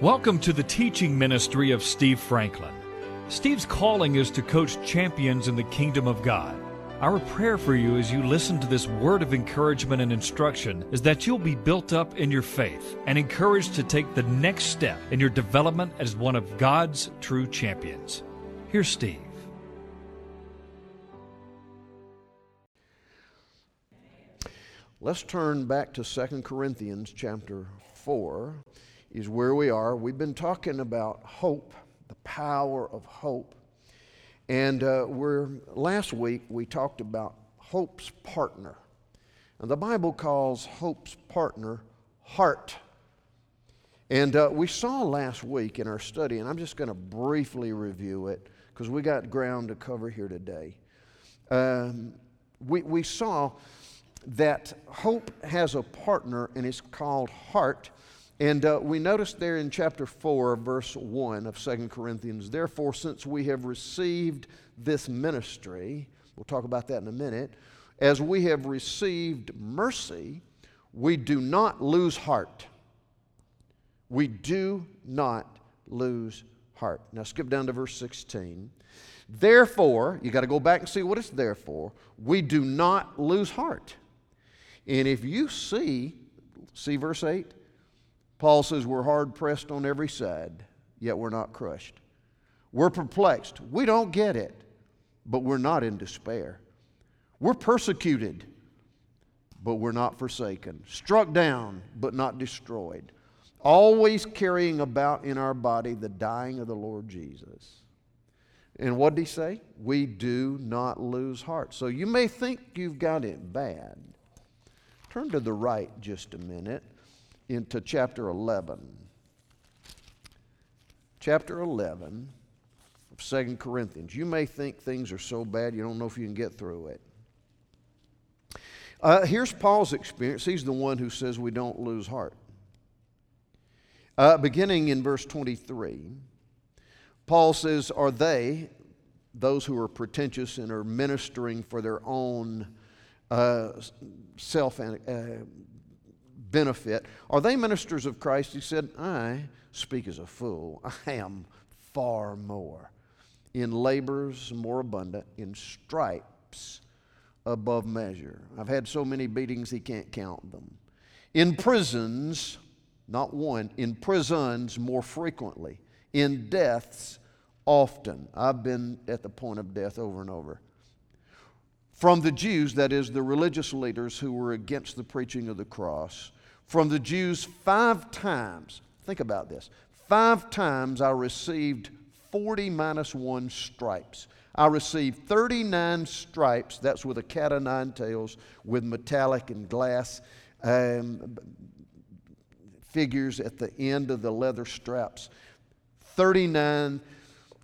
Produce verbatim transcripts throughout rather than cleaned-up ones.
Welcome to the teaching ministry of Steve Franklin. Steve's calling is to coach champions in the kingdom of God. Our prayer for you as you listen to this word of encouragement and instruction is that you'll be built up in your faith and encouraged to take the next step in your development as one of God's true champions. Here's Steve. Let's turn back to Second Corinthians chapter four is where we are. We've been talking about hope, the power of hope. And uh, we're, last week we talked about hope's partner. And the Bible calls hope's partner heart. And uh, we saw last week in our study, and I'm just going to briefly review it because we got ground to cover here today. Um, we, we saw that hope has a partner, and it's called heart. And uh, we noticed there in chapter four, verse one of Second Corinthians, therefore, since we have received this ministry, we'll talk about that in a minute, as we have received mercy, we do not lose heart. We do not lose heart. Now skip down to verse sixteen. Therefore, you got to go back and see what it's there for. We do not lose heart. And if you see, see verse eight, Paul says we're hard pressed on every side, yet we're not crushed. We're perplexed. We don't get it, but we're not in despair. We're persecuted, but we're not forsaken. Struck down, but not destroyed. Always carrying about in our body the dying of the Lord Jesus. And what did he say? We do not lose heart. So you may think you've got it bad. Turn to the right just a minute. Into chapter eleven. Chapter eleven of Second Corinthians. You may think things are so bad you don't know if you can get through it. Uh, here's Paul's experience. He's the one who says we don't lose heart. Uh, beginning in verse twenty-three, Paul says, are they, those who are pretentious and are ministering for their own uh, self and uh, benefit. Are they ministers of Christ? He said, I speak as a fool. I am far more. In labors more abundant, in stripes above measure. I've had so many beatings he can't count them. In prisons, not one, in prisons more frequently. In deaths often. I've been at the point of death over and over. From the Jews, that is, the religious leaders who were against the preaching of the cross, from the Jews five times, think about this, five times I received forty minus one stripes. I received thirty-nine stripes, that's with a cat of nine tails, with metallic and glass um, figures at the end of the leather straps. thirty-nine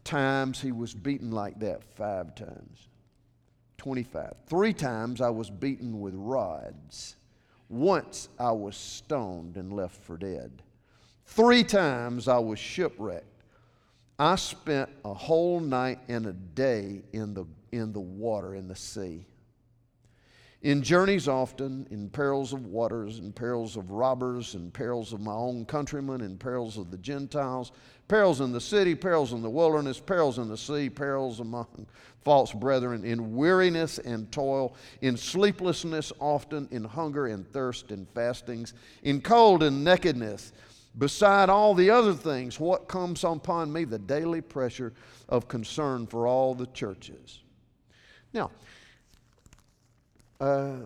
times he was beaten like that, five times. twenty-five. Three times I was beaten with rods. Once I was stoned and left for dead. Three times I was shipwrecked. I spent a whole night and a day in the, in the water, in the sea. In journeys often, in perils of waters, in perils of robbers, in perils of my own countrymen, in perils of the Gentiles, perils in the city, perils in the wilderness, perils in the sea, perils among false brethren, in weariness and toil, in sleeplessness often, in hunger and thirst and fastings, in cold and nakedness. Beside all the other things, what comes upon me? The daily pressure of concern for all the churches. Now, Uh,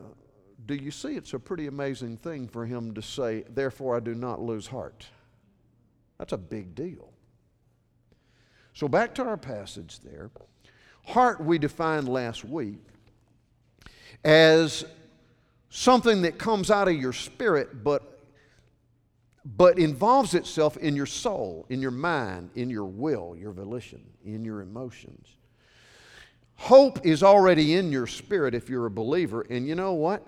do you see it's a pretty amazing thing for him to say, therefore I do not lose heart. That's a big deal. So back to our passage there. Heart we defined last week as something that comes out of your spirit but, but involves itself in your soul, in your mind, in your will, your volition, in your emotions. Hope is already in your spirit if you're a believer. And you know what?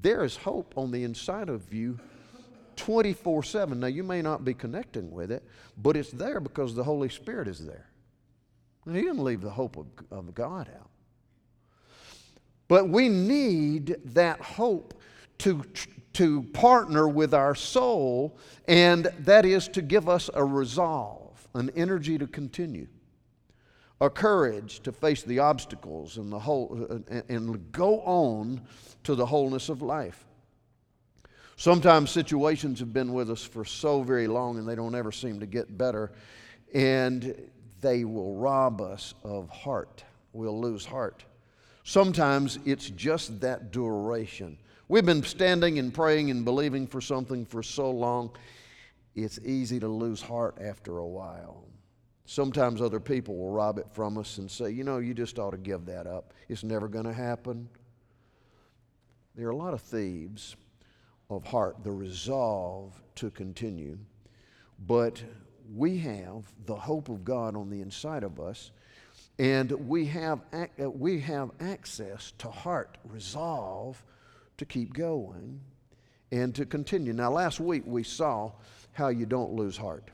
There is hope on the inside of you twenty-four seven. Now, you may not be connecting with it, but it's there because the Holy Spirit is there. And he didn't leave the hope of, of God out. But we need that hope to, to partner with our soul, and that is to give us a resolve, an energy to continue, a courage to face the obstacles and the whole, and go on to the wholeness of life. Sometimes situations have been with us for so very long and they don't ever seem to get better, and they will rob us of heart. We'll lose heart. Sometimes it's just that duration. We've been standing and praying and believing for something for so long, it's easy to lose heart after a while. Sometimes other people will rob it from us and say, you know, you just ought to give that up. It's never going to happen. There are a lot of thieves of heart, the resolve to continue, but we have the hope of God on the inside of us, and we have we have access to heart resolve to keep going and to continue. Now, last week we saw how you don't lose heart.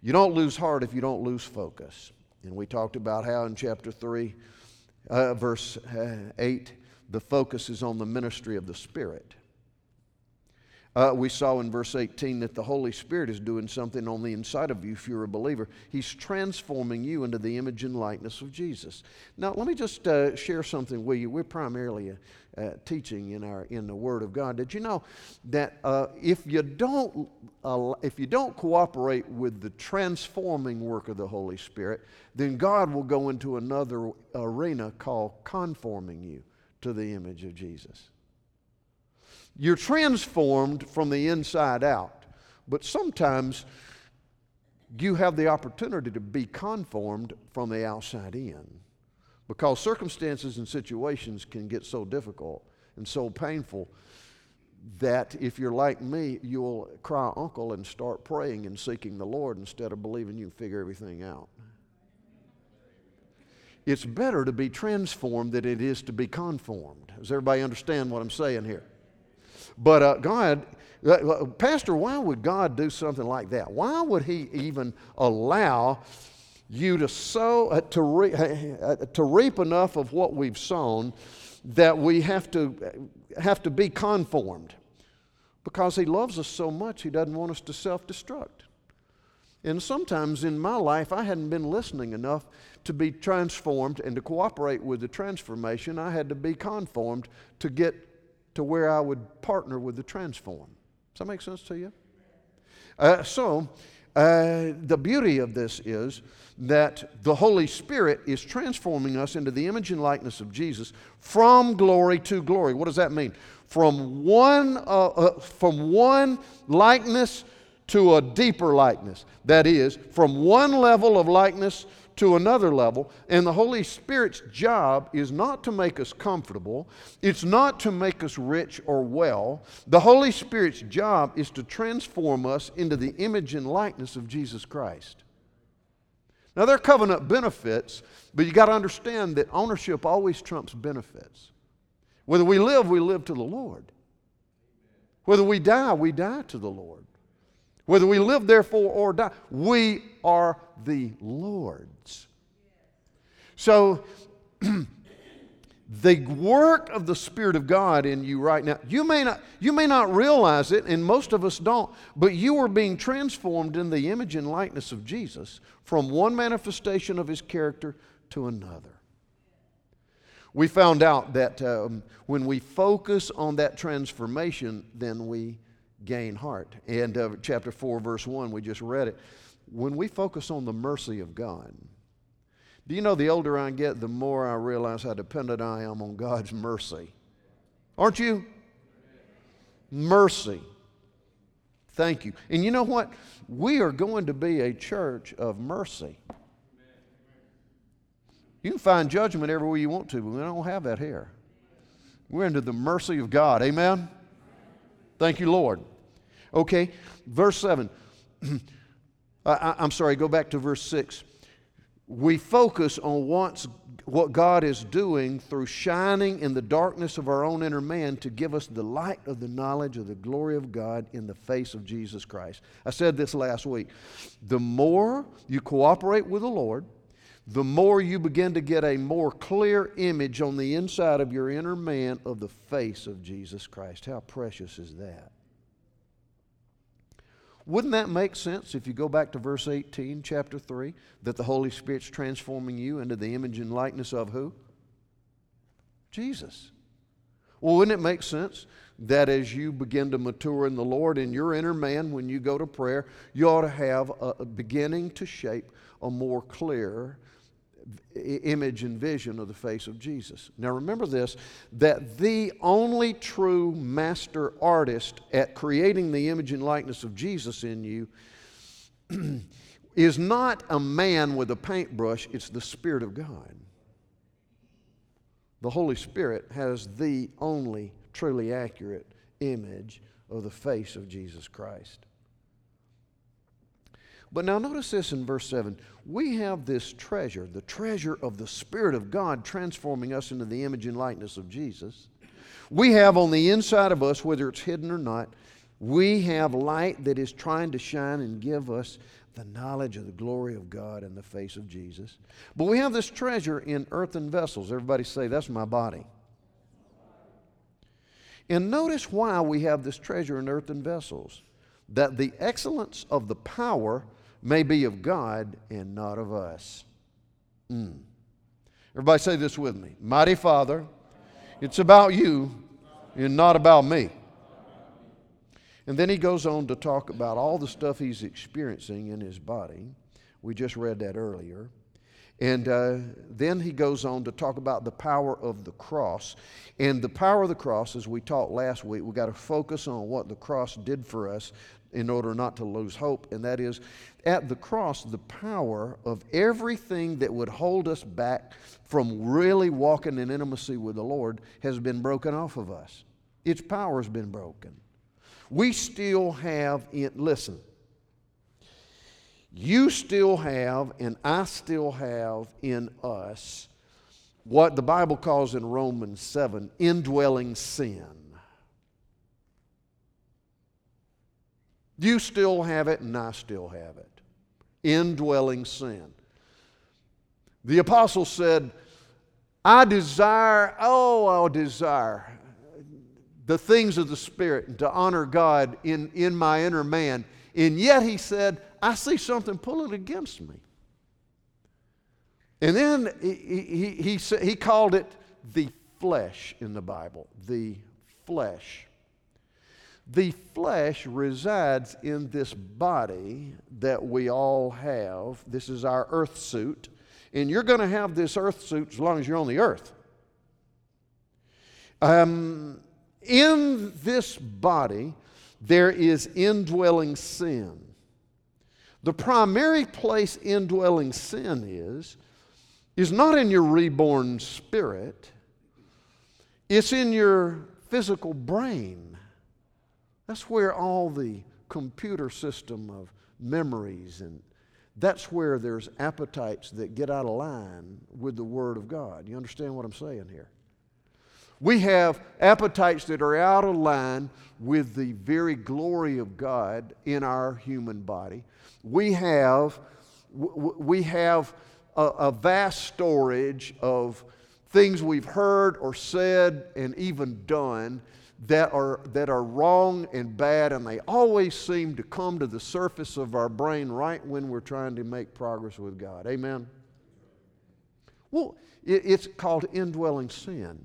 You don't lose heart if you don't lose focus. And we talked about how in chapter three, uh, verse uh, eight, the focus is on the ministry of the Spirit. Uh, we saw in verse eighteen that the Holy Spirit is doing something on the inside of you if you're a believer. He's transforming you into the image and likeness of Jesus. Now, let me just uh, share something with you. We're primarily uh, teaching in our in the Word of God. Did you know that uh, if you don't uh, if you don't cooperate with the transforming work of the Holy Spirit, then God will go into another arena called conforming you to the image of Jesus. You're transformed from the inside out, but sometimes you have the opportunity to be conformed from the outside in, because circumstances and situations can get so difficult and so painful that if you're like me, you'll cry uncle and start praying and seeking the Lord instead of believing you can figure everything out. It's better to be transformed than it is to be conformed. Does everybody understand what I'm saying here? But uh, God, uh, Pastor, why would God do something like that? Why would He even allow you to sow, uh, to, re- uh, to reap enough of what we've sown that we have to have to be conformed? Because He loves us so much, He doesn't want us to self-destruct. And sometimes in my life, I hadn't been listening enough to be transformed and to cooperate with the transformation. I had to be conformed to get to where I would partner with the transform. Does that make sense to you? Uh, so, uh, the beauty of this is that the Holy Spirit is transforming us into the image and likeness of Jesus from glory to glory. What does that mean? From one, uh, uh, from one likeness to a deeper likeness. That is, from one level of likeness to another level. And the Holy Spirit's job is not to make us comfortable. It's not to make us rich or well. The Holy Spirit's job is to transform us into the image and likeness of Jesus Christ. Now, there are covenant benefits, but you got to understand that ownership always trumps benefits. Whether we live, we live to the Lord. Whether we die, we die to the Lord. Whether we live, therefore, or die, we are the Lord's. So, the work of the Spirit of God in you right now, you may not, you may not realize it, and most of us don't, but you are being transformed in the image and likeness of Jesus from one manifestation of His character to another. We found out that um, when we focus on that transformation, then we gain heart. And uh, chapter four, verse one, we just read it. When we focus on the mercy of God, do you know the older I get, the more I realize how dependent I am on God's mercy? Aren't you? Mercy. Thank you. And you know what? We are going to be a church of mercy. You can find judgment everywhere you want to, but we don't have that here. We're under the mercy of God. Amen? Thank you, Lord. Okay, verse seven. I, I'm sorry, go back to verse six. We focus on what's, what God is doing through shining in the darkness of our own inner man to give us the light of the knowledge of the glory of God in the face of Jesus Christ. I said this last week. The more you cooperate with the Lord, the more you begin to get a more clear image on the inside of your inner man of the face of Jesus Christ. How precious is that? Wouldn't that make sense if you go back to verse eighteen, chapter three, that the Holy Spirit's transforming you into the image and likeness of who? Jesus. Well, wouldn't it make sense that as you begin to mature in the Lord, in your inner man, when you go to prayer, you ought to have a, a beginning to shape a more clear image and vision of the face of Jesus. Now remember this, that the only true master artist at creating the image and likeness of Jesus in you is not a man with a paintbrush, it's the Spirit of God. The Holy Spirit has the only truly accurate image of the face of Jesus Christ. But now notice this in verse seven. We have this treasure, the treasure of the Spirit of God transforming us into the image and likeness of Jesus. We have on the inside of us, whether it's hidden or not, we have light that is trying to shine and give us the knowledge of the glory of God in the face of Jesus. But we have this treasure in earthen vessels. Everybody say, that's my body. And notice why we have this treasure in earthen vessels, that the excellence of the power may be of God and not of us. Mm. Everybody say this with me. Mighty Father, it's about you and not about me. And then he goes on to talk about all the stuff he's experiencing in his body. We just read that earlier. And uh, then he goes on to talk about the power of the cross. And the power of the cross, as we taught last week, we've got to focus on what the cross did for us in order not to lose hope. And that is, at the cross, the power of everything that would hold us back from really walking in intimacy with the Lord has been broken off of us. Its power has been broken. We still have it. Listen. You still have, and I still have in us, what the Bible calls in Romans seven, indwelling sin. You still have it, and I still have it. Indwelling sin. The apostle said, I desire, oh, I'll desire the things of the Spirit and to honor God in, in my inner man. And yet, he said, I see something pulling against me. And then he, he, he, he called it the flesh in the Bible. The flesh. The flesh resides in this body that we all have. This is our earth suit. And you're going to have this earth suit as long as you're on the earth. Um, in this body, there is indwelling sin. The primary place indwelling sin is, is not in your reborn spirit. It's in your physical brain. That's where all the computer system of memories, and that's where there's appetites that get out of line with the Word of God. You understand what I'm saying here? We have appetites that are out of line with the very glory of God in our human body. We have, we have a, a vast storage of things we've heard or said and even done that are, that are wrong and bad, and they always seem to come to the surface of our brain right when we're trying to make progress with God. Amen? Well, it, it's called indwelling sin.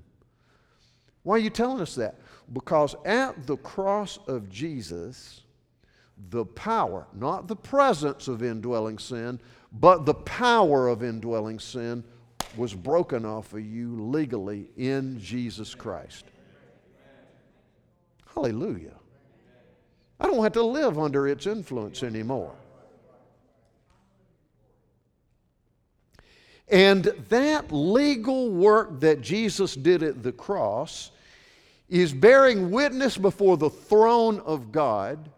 Why are you telling us that? Because at the cross of Jesus, the power, not the presence of indwelling sin, but the power of indwelling sin was broken off of you legally in Jesus Christ. Hallelujah. I don't have to live under its influence anymore. And that legal work that Jesus did at the cross is bearing witness before the throne of God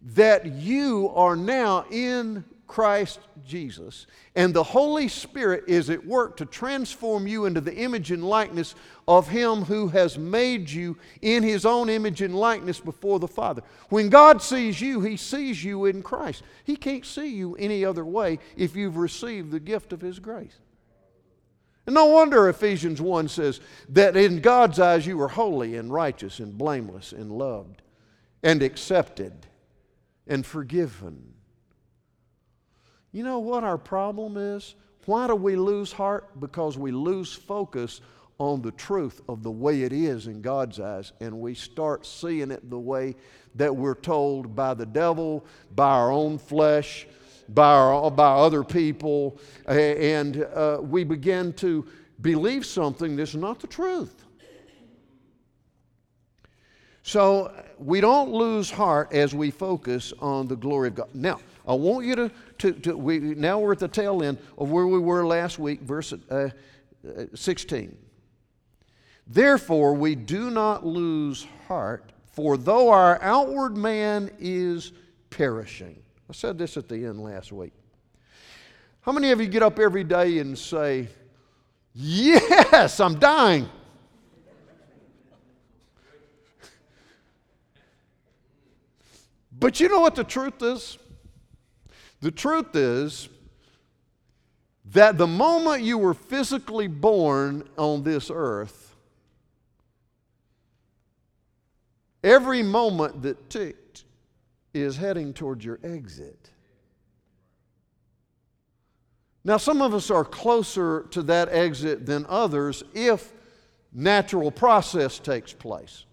that you are now in Christ Jesus, and the Holy Spirit is at work to transform you into the image and likeness of Him who has made you in His own image and likeness before the Father. When God sees you, He sees you in Christ. He can't see you any other way if you've received the gift of His grace. And no wonder Ephesians one says that in God's eyes you are holy and righteous and blameless and loved and accepted and forgiven. You know what our problem is? Why do we lose heart? Because we lose focus on the truth of the way it is in God's eyes, and we start seeing it the way that we're told by the devil, by our own flesh, by, our, by other people, and uh, we begin to believe something that's not the truth. So we don't lose heart as we focus on the glory of God. Now, I want you to, to, to we, now we're at the tail end of where we were last week, verse uh, sixteen. Therefore, we do not lose heart, for though our outward man is perishing. I said this at the end last week. How many of you get up every day and say, yes, I'm dying? But you know what the truth is? The truth is that the moment you were physically born on this earth, every moment that ticked is heading towards your exit. Now, some of us are closer to that exit than others if natural process takes place.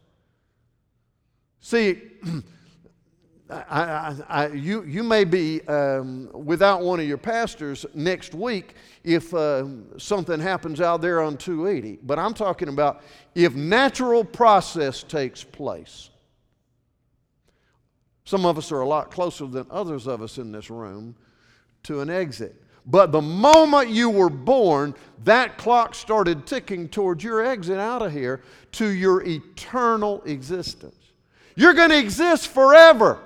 See, I, I, I, you, you may be um, without one of your pastors next week if uh, something happens out there on two eighty. But I'm talking about if natural process takes place. Some of us are a lot closer than others of us in this room to an exit. But the moment you were born, that clock started ticking towards your exit out of here to your eternal existence. You're going to exist forever.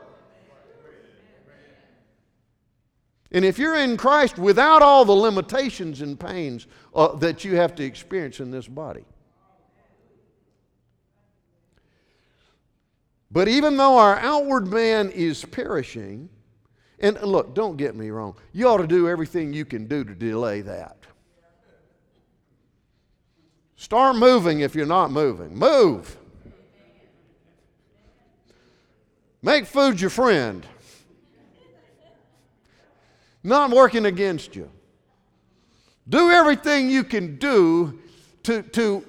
And if you're in Christ, without all the limitations and pains uh, that you have to experience in this body. But even though our outward man is perishing, and look, don't get me wrong, you ought to do everything you can do to delay that. Start moving if you're not moving. Move. Make food your friend. Not working against you. Do everything you can do to, to,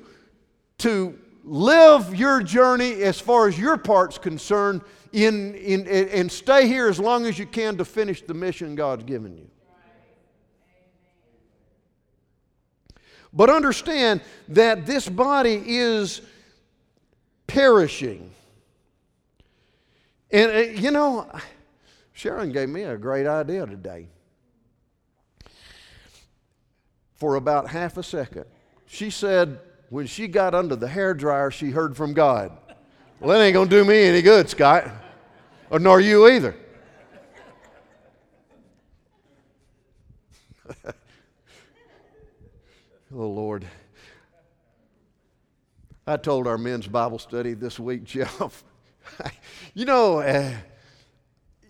to live your journey as far as your part's concerned in, in, in, and stay here as long as you can to finish the mission God's given you. But understand that this body is perishing. And, uh, you know, Sharon gave me a great idea today. For about half a second, she said when she got under the hairdryer, she heard from God. Well, that ain't going to do me any good, Scott, or nor you either. Oh, Lord. I told our men's Bible study this week, Jeff, You know, uh,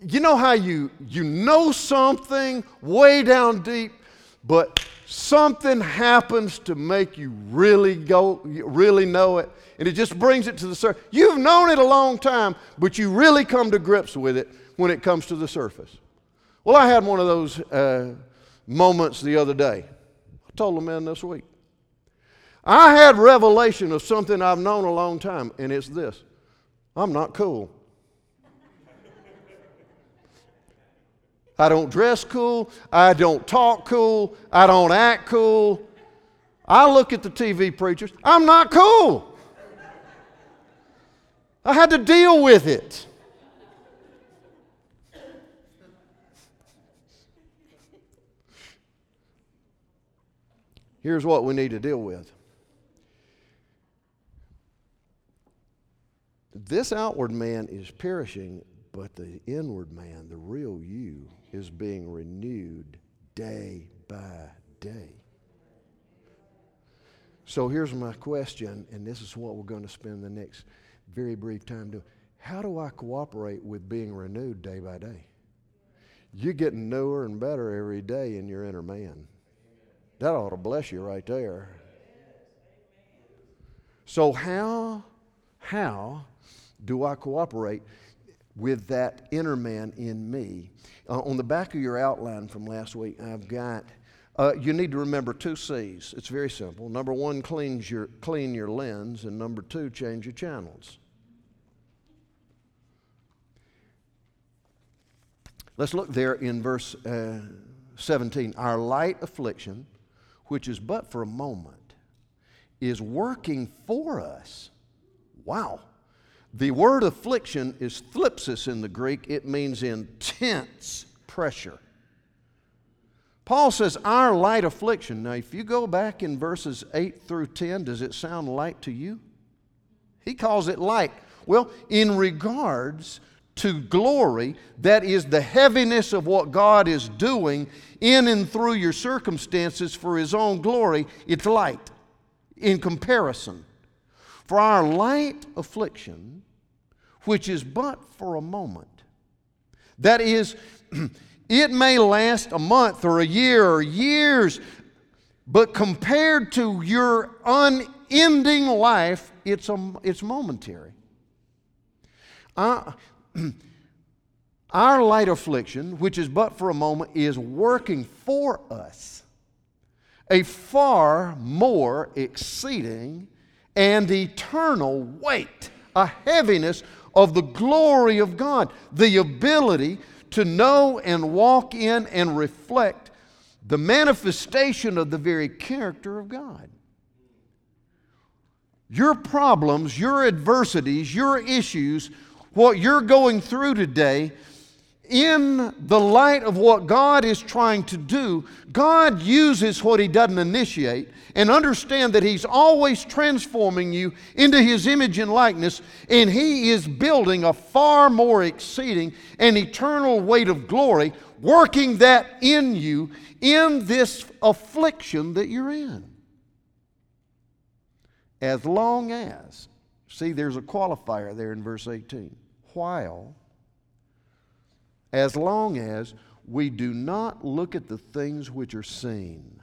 you know how you, you know something way down deep, but something happens to make you really go, really know it, and it just brings it to the surface. You've known it a long time, but you really come to grips with it when it comes to the surface. Well, I had one of those uh, moments the other day. I told the man this week. I had revelation of something I've known a long time, and it's this. I'm not cool. I don't dress cool. I don't talk cool. I don't act cool. I look at the T V preachers. I'm not cool. I had to deal with it. Here's what we need to deal with. This outward man is perishing. But the inward man, the real you, is being renewed day by day. So here's my question, and this is what we're going to spend the next very brief time doing. How do I cooperate with being renewed day by day? You're getting newer and better every day in your inner man. That ought to bless you right there. So how, how do I cooperate with that inner man in me? Uh, on the back of your outline from last week, I've got, uh, you need to remember two C's. It's very simple. Number one, cleanse your, clean your lens, and number two, change your channels. Let's look there in verse uh, seventeen. Our light affliction, which is but for a moment, is working for us. Wow. The word affliction is thlipsis in the Greek. It means intense pressure. Paul says our light affliction. Now, if you go back in verses eight through ten, does it sound light to you? He calls it light. Well, in regards to glory, that is the heaviness of what God is doing in and through your circumstances for His own glory, it's light in comparison. For our light affliction, which is but for a moment, that is, it may last a month or a year or years, but compared to your unending life, it's, a, it's momentary. I... Our light affliction, which is but for a moment, is working for us a far more exceeding and eternal weight, a heaviness of the glory of God, the ability to know and walk in and reflect the manifestation of the very character of God. Your problems, your adversities, your issues, what you're going through today, in the light of what God is trying to do, God uses what He doesn't initiate, and understand that He's always transforming you into His image and likeness, and He is building a far more exceeding and eternal weight of glory, working that in you in this affliction that you're in. As long as, see, there's a qualifier there in verse eighteen. While, as long as we do not look at the things which are seen,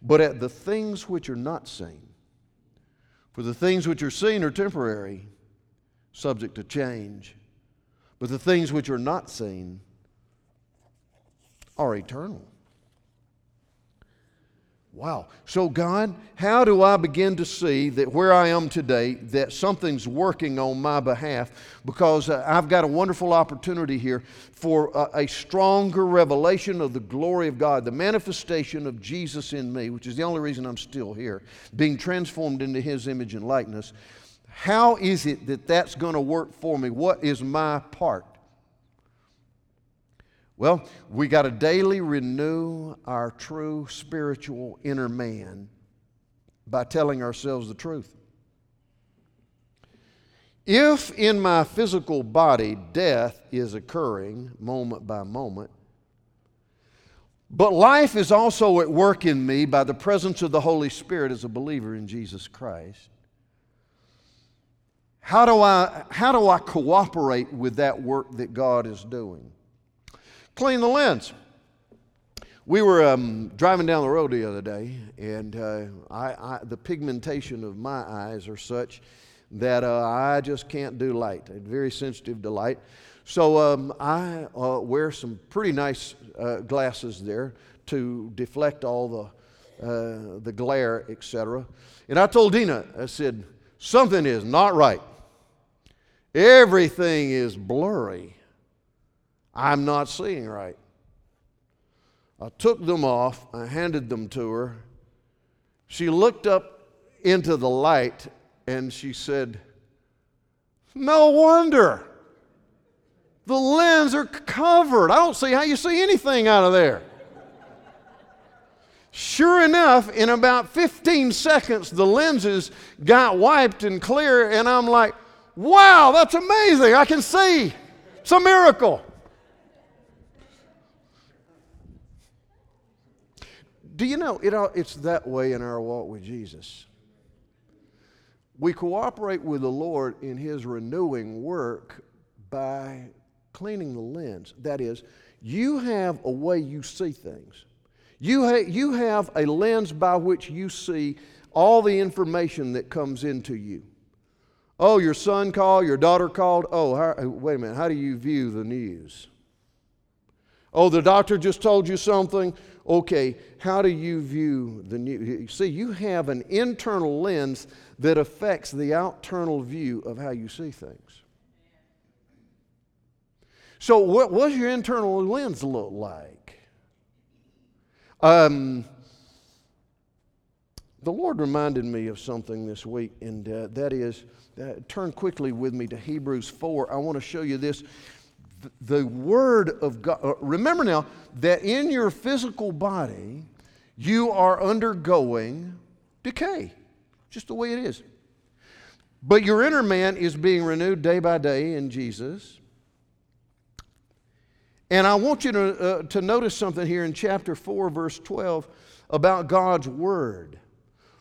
but at the things which are not seen. For the things which are seen are temporary, subject to change, but the things which are not seen are eternal. Wow. So God, how do I begin to see that where I am today, that something's working on my behalf? Because uh, I've got a wonderful opportunity here for uh, a stronger revelation of the glory of God, the manifestation of Jesus in me, which is the only reason I'm still here, being transformed into His image and likeness. How is it that that's going to work for me? What is my part? Well, we got to daily renew our true spiritual inner man by telling ourselves the truth. If in my physical body death is occurring moment by moment, but life is also at work in me by the presence of the Holy Spirit as a believer in Jesus Christ, how do I, how do I cooperate with that work that God is doing? Clean the lens. We were um, driving down the road the other day, and uh, I, I, the pigmentation of my eyes are such that uh, I just can't do light. I'm very sensitive to light. So um, I uh, wear some pretty nice uh, glasses there to deflect all the, uh, the glare, et cetera. And I told Dina, I said, something is not right. Everything is blurry. I'm not seeing right. I took them off. I handed them to her. She looked up into the light and she said, no wonder. The lens are covered. I don't see how you see anything out of there. Sure enough, in about fifteen seconds, the lenses got wiped and clear, and I'm like, wow, that's amazing. I can see. It's a miracle. Do you know, it, it's that way in our walk with Jesus. We cooperate with the Lord in His renewing work by cleaning the lens. That is, you have a way you see things. You, ha- you have a lens by which you see all the information that comes into you. Oh, your son called, your daughter called. Oh, how, wait a minute, how do you view the news? Oh, the doctor just told you something. Okay, how do you view the news? See, you have an internal lens that affects the external view of how you see things. So what does your internal lens look like? Um, the Lord reminded me of something this week, and uh, that is, uh, turn quickly with me to Hebrews four. I want to show you this. The Word of God. Remember now that in your physical body, you are undergoing decay. Just the way it is. But your inner man is being renewed day by day in Jesus. And I want you to, uh, to notice something here in chapter four, verse twelve, about God's Word.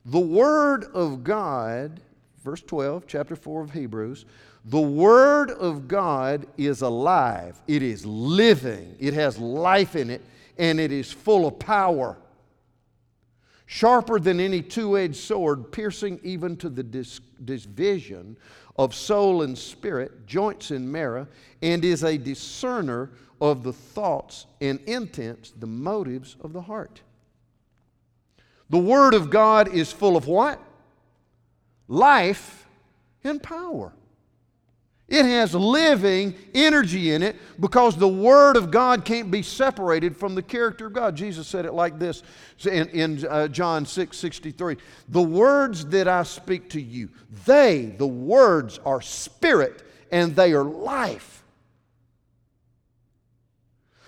The Word of God, verse twelve, chapter four of Hebrews, the Word of God is alive. It is living. It has life in it, and it is full of power. Sharper than any two-edged sword, piercing even to the dis- division of soul and spirit, joints and marrow, and is a discerner of the thoughts and intents, the motives of the heart. The Word of God is full of what? Life and power. It has living energy in it because the Word of God can't be separated from the character of God. Jesus said it like this in, in uh, John six sixty-three. The words that I speak to you, they, the words, are spirit and they are life.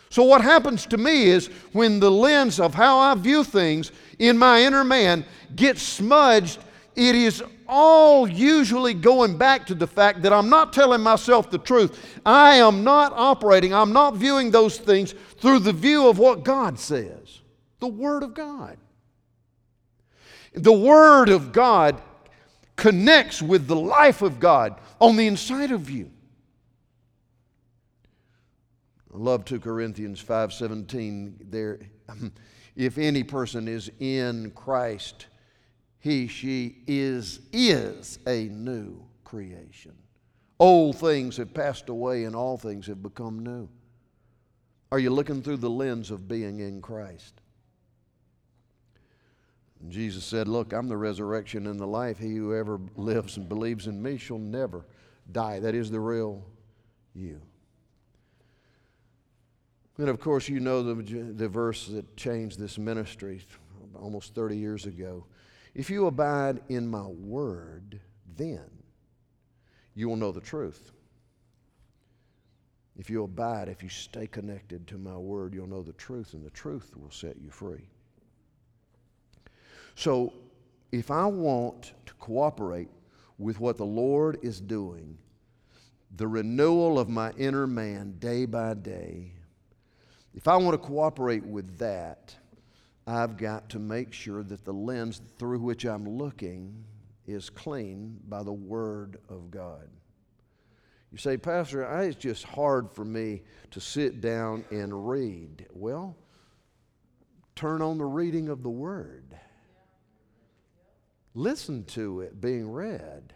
So what happens to me is when the lens of how I view things in my inner man gets smudged, it is all usually going back to the fact that I'm not telling myself the truth. I am not operating, I'm not viewing those things through the view of what God says, the Word of God. The Word of God connects with the life of God on the inside of you. I love two Corinthians five seventeen there. If any person is in Christ, he, she is, is a new creation. Old things have passed away and all things have become new. Are you looking through the lens of being in Christ? And Jesus said, look, I'm the resurrection and the life. He who ever lives and believes in me shall never die. That is the real you. And of course, you know the, the verse that changed this ministry almost thirty years ago. If you abide in my word, then you will know the truth. If you abide, if you stay connected to my word, you'll know the truth, and the truth will set you free. So, if I want to cooperate with what the Lord is doing, the renewal of my inner man day by day, if I want to cooperate with that, I've got to make sure that the lens through which I'm looking is clean by the Word of God. You say, Pastor, it's just hard for me to sit down and read. Well, turn on the reading of the Word. Listen to it being read.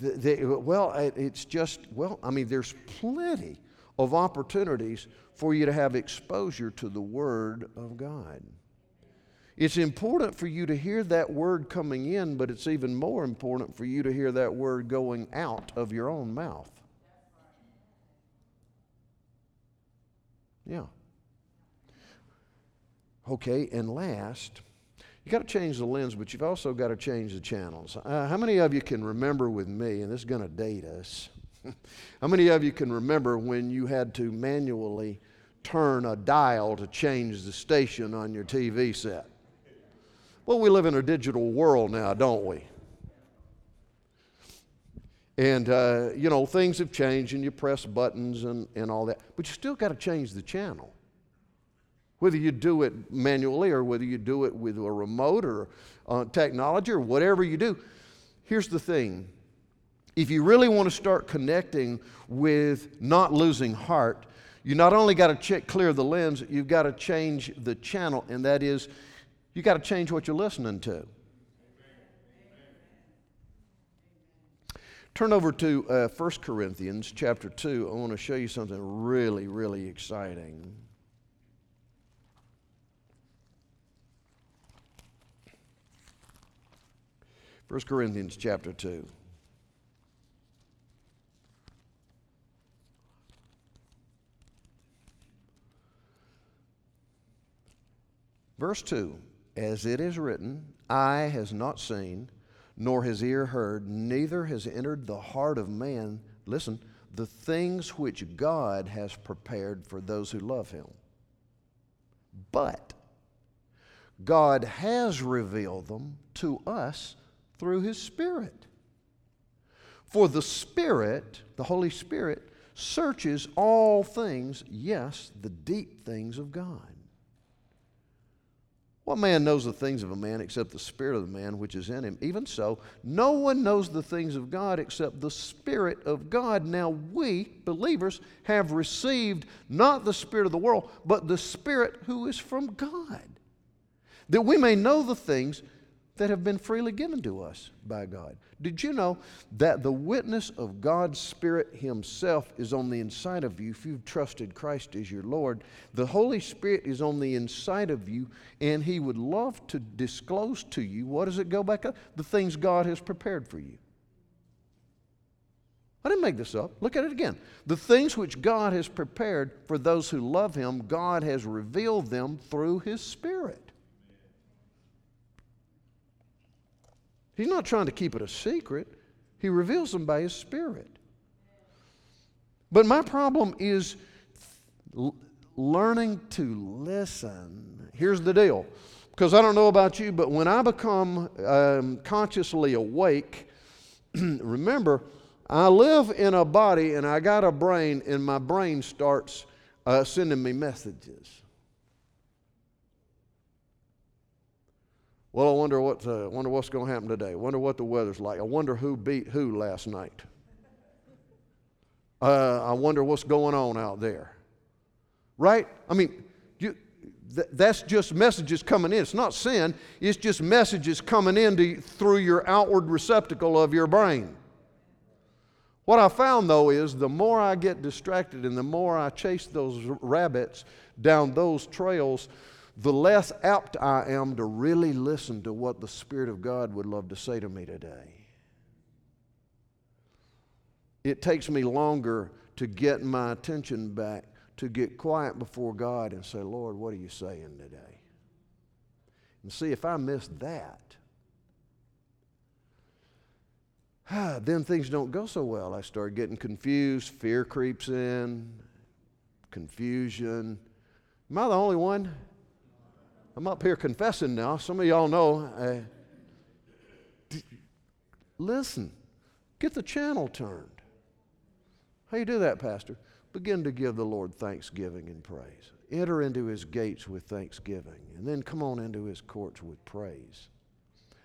The, the, well, it's just, well, I mean, there's plenty of opportunities for you to have exposure to the Word of God. It's important for you to hear that Word coming in, but it's even more important for you to hear that Word going out of your own mouth. Yeah. Okay, and last, you got to change the lens, but you've also got to change the channels. Uh, how many of you can remember with me, and this is going to date us, how many of you can remember when you had to manually turn a dial to change the station on your T V set? Well, we live in a digital world now, don't we? And, uh, you know, things have changed, and you press buttons and, and all that. But you still got to change the channel, whether you do it manually or whether you do it with a remote or uh, technology or whatever you do. Here's the thing. If you really want to start connecting with not losing heart, you not only got to check, clear the lens, you've got to change the channel, and that is you got to change what you're listening to. Amen. Turn over to uh, First Corinthians chapter two. I want to show you something really, really exciting. First Corinthians chapter two. Verse two, as it is written, eye has not seen, nor has ear heard, neither has entered the heart of man, listen, the things which God has prepared for those who love him. But God has revealed them to us through his Spirit. For the Spirit, the Holy Spirit, searches all things, yes, the deep things of God. What man knows the things of a man except the spirit of the man which is in him? Even so, no one knows the things of God except the Spirit of God. Now we, believers, have received not the spirit of the world, but the Spirit who is from God, that we may know the things that have been freely given to us by God. Did you know that the witness of God's Spirit himself is on the inside of you if you've trusted Christ as your Lord? The Holy Spirit is on the inside of you, and he would love to disclose to you, what does it go back up? The things God has prepared for you. I didn't make this up. Look at it again. The things which God has prepared for those who love him, God has revealed them through his Spirit. He's not trying to keep it a secret. He reveals them by his Spirit. But my problem is l- learning to listen. Here's the deal. Because I don't know about you, but when I become um, consciously awake, remember, I live in a body and I got a brain, and my brain starts uh, sending me messages. Well, I wonder, what, uh, wonder what's going to happen today. I wonder what the weather's like. I wonder who beat who last night. Uh, I wonder what's going on out there. Right? I mean, you, th- that's just messages coming in. It's not sin. It's just messages coming in to, through your outward receptacle of your brain. What I found, though, is the more I get distracted and the more I chase those rabbits down those trails, the less apt I am to really listen to what the Spirit of God would love to say to me today. It takes me longer to get my attention back, to get quiet before God and say, Lord, what are you saying today? And see, if I miss that, ah, then things don't go so well. I start getting confused, fear creeps in, confusion. Am I the only one? I'm up here confessing now. Some of y'all know. Uh, listen. Get the channel turned. How do you do that, Pastor? Begin to give the Lord thanksgiving and praise. Enter into his gates with thanksgiving, and then come on into his courts with praise.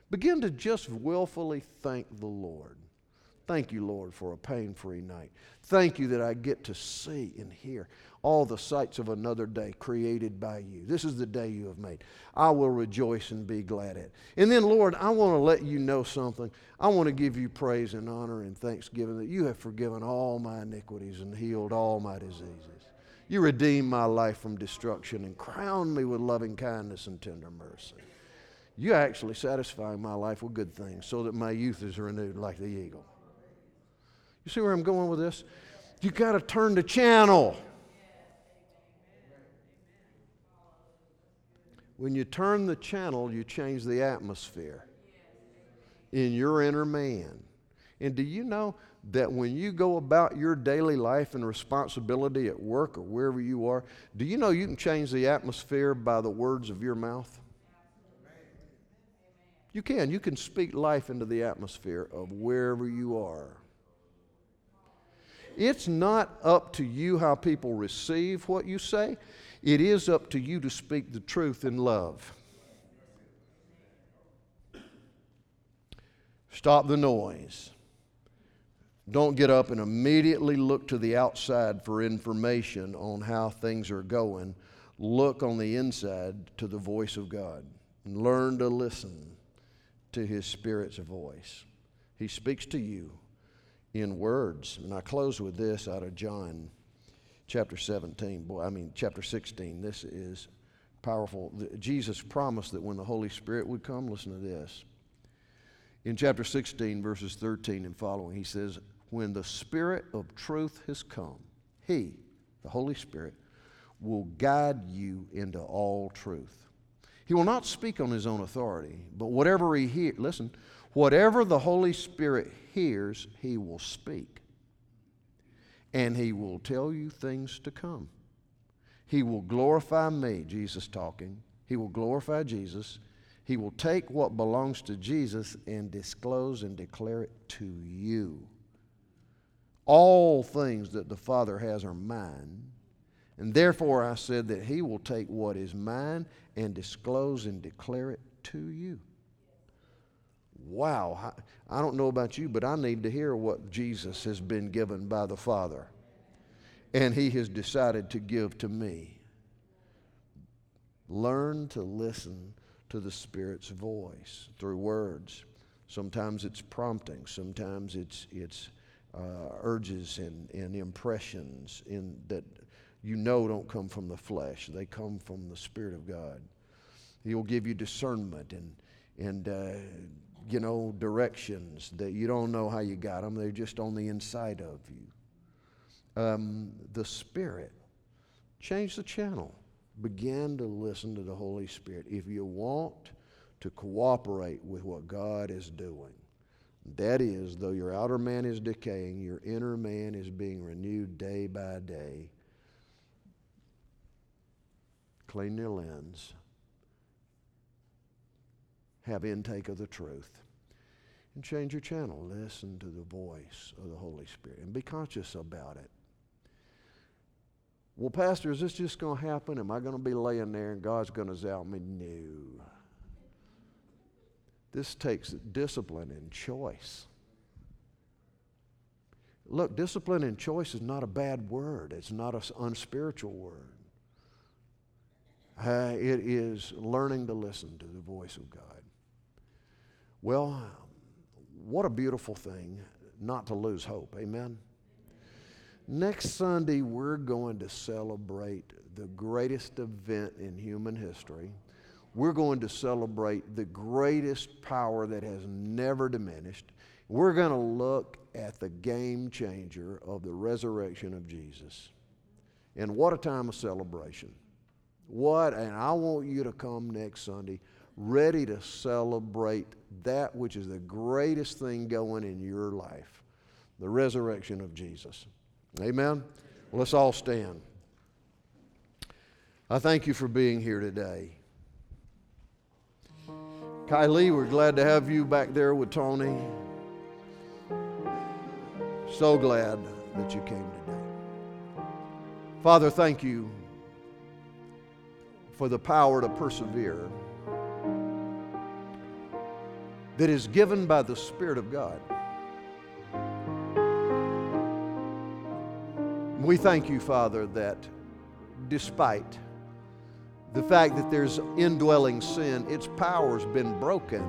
Begin to just willfully thank the Lord. Thank you, Lord, for a pain-free night. Thank you that I get to see and hear all the sights of another day created by you. This is the day you have made. I will rejoice and be glad at it. And then, Lord, I want to let you know something. I want to give you praise and honor and thanksgiving that you have forgiven all my iniquities and healed all my diseases. You redeemed my life from destruction and crowned me with loving kindness and tender mercy. You are actually satisfying my life with good things so that my youth is renewed like the eagle. You see where I'm going with this? You got to turn the channel. When you turn the channel, you change the atmosphere in your inner man. And do you know that when you go about your daily life and responsibility at work or wherever you are, do you know you can change the atmosphere by the words of your mouth? You can. You can speak life into the atmosphere of wherever you are. It's not up to you how people receive what you say. It is up to you to speak the truth in love. Stop the noise. Don't get up and immediately look to the outside for information on how things are going. Look on the inside to the voice of God. Learn to listen to His Spirit's voice. He speaks to you in words. And I close with this out of John chapter seventeen. Boy, I mean chapter sixteen. This is powerful. Jesus promised that when the Holy Spirit would come, listen to this. In chapter sixteen, verses thirteen and following, He says, "When the Spirit of truth has come, He, the Holy Spirit, will guide you into all truth. He will not speak on His own authority, but whatever He hears, listen, whatever the Holy Spirit hears, He will speak. And He will tell you things to come. He will glorify me," Jesus talking. He will glorify Jesus. He will take what belongs to Jesus and disclose and declare it to you. All things that the Father has are mine. And therefore I said that He will take what is mine and disclose and declare it to you. Wow. I don't know about you, but I need to hear what Jesus has been given by the Father. And He has decided to give to me. Learn to listen to the Spirit's voice through words. Sometimes it's prompting. Sometimes it's, it's uh, urges and, and impressions in that you know don't come from the flesh. They come from the Spirit of God. He'll give you discernment and, and uh, you know, directions that you don't know how you got them. They're just on the inside of you. Um, the Spirit. Change the channel. Begin to listen to the Holy Spirit if you want to cooperate with what God is doing. That is, though your outer man is decaying, your inner man is being renewed day by day. Clean your lens. Have intake of the truth. And change your channel. Listen to the voice of the Holy Spirit and be conscious about it. Well, Pastor, is this just going to happen? Am I going to be laying there and God's going to zout me? No. This takes discipline and choice. Look, discipline and choice is not a bad word. It's not an unspiritual word. Uh, it is learning to listen to the voice of God. Well, what a beautiful thing not to lose hope. Amen? Next Sunday, we're going to celebrate the greatest event in human history. We're going to celebrate the greatest power that has never diminished. We're going to look at the game changer of the resurrection of Jesus. And what a time of celebration. What, and I want you to come next Sunday ready to celebrate that which is the greatest thing going in your life, the resurrection of Jesus. Amen? Well, let's all stand. I thank you for being here today. Kylie, we're glad to have you back there with Tony. So glad that you came today. Father, thank you for the power to persevere that is given by the Spirit of God. We thank you, Father, that despite the fact that there's indwelling sin, its power's been broken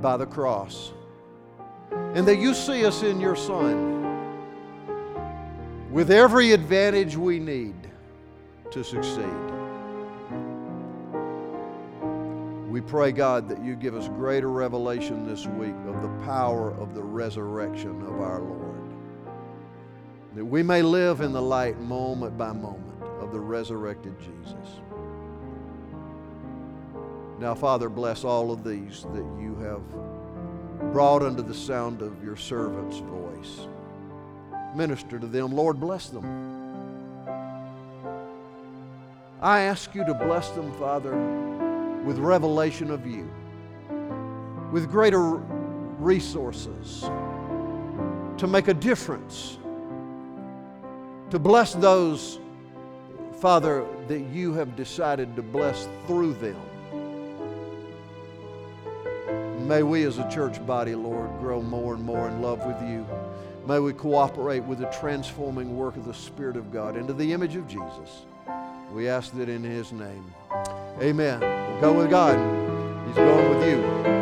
by the cross. And that you see us in your Son with every advantage we need to succeed. We pray, God, that you give us greater revelation this week of the power of the resurrection of our Lord. That we may live in the light moment by moment of the resurrected Jesus. Now, Father, bless all of these that you have brought under the sound of your servant's voice. Minister to them. Lord, bless them. I ask you to bless them, Father, with revelation of you, with greater resources, to make a difference, to bless those, Father, that you have decided to bless through them. May we as a church body, Lord, grow more and more in love with you. May we cooperate with the transforming work of the Spirit of God into the image of Jesus. We ask that in His name. Amen. Go with God. He's going with you.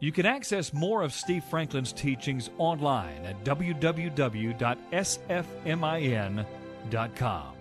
You can access more of Steve Franklin's teachings online at w w w dot s f min dot com.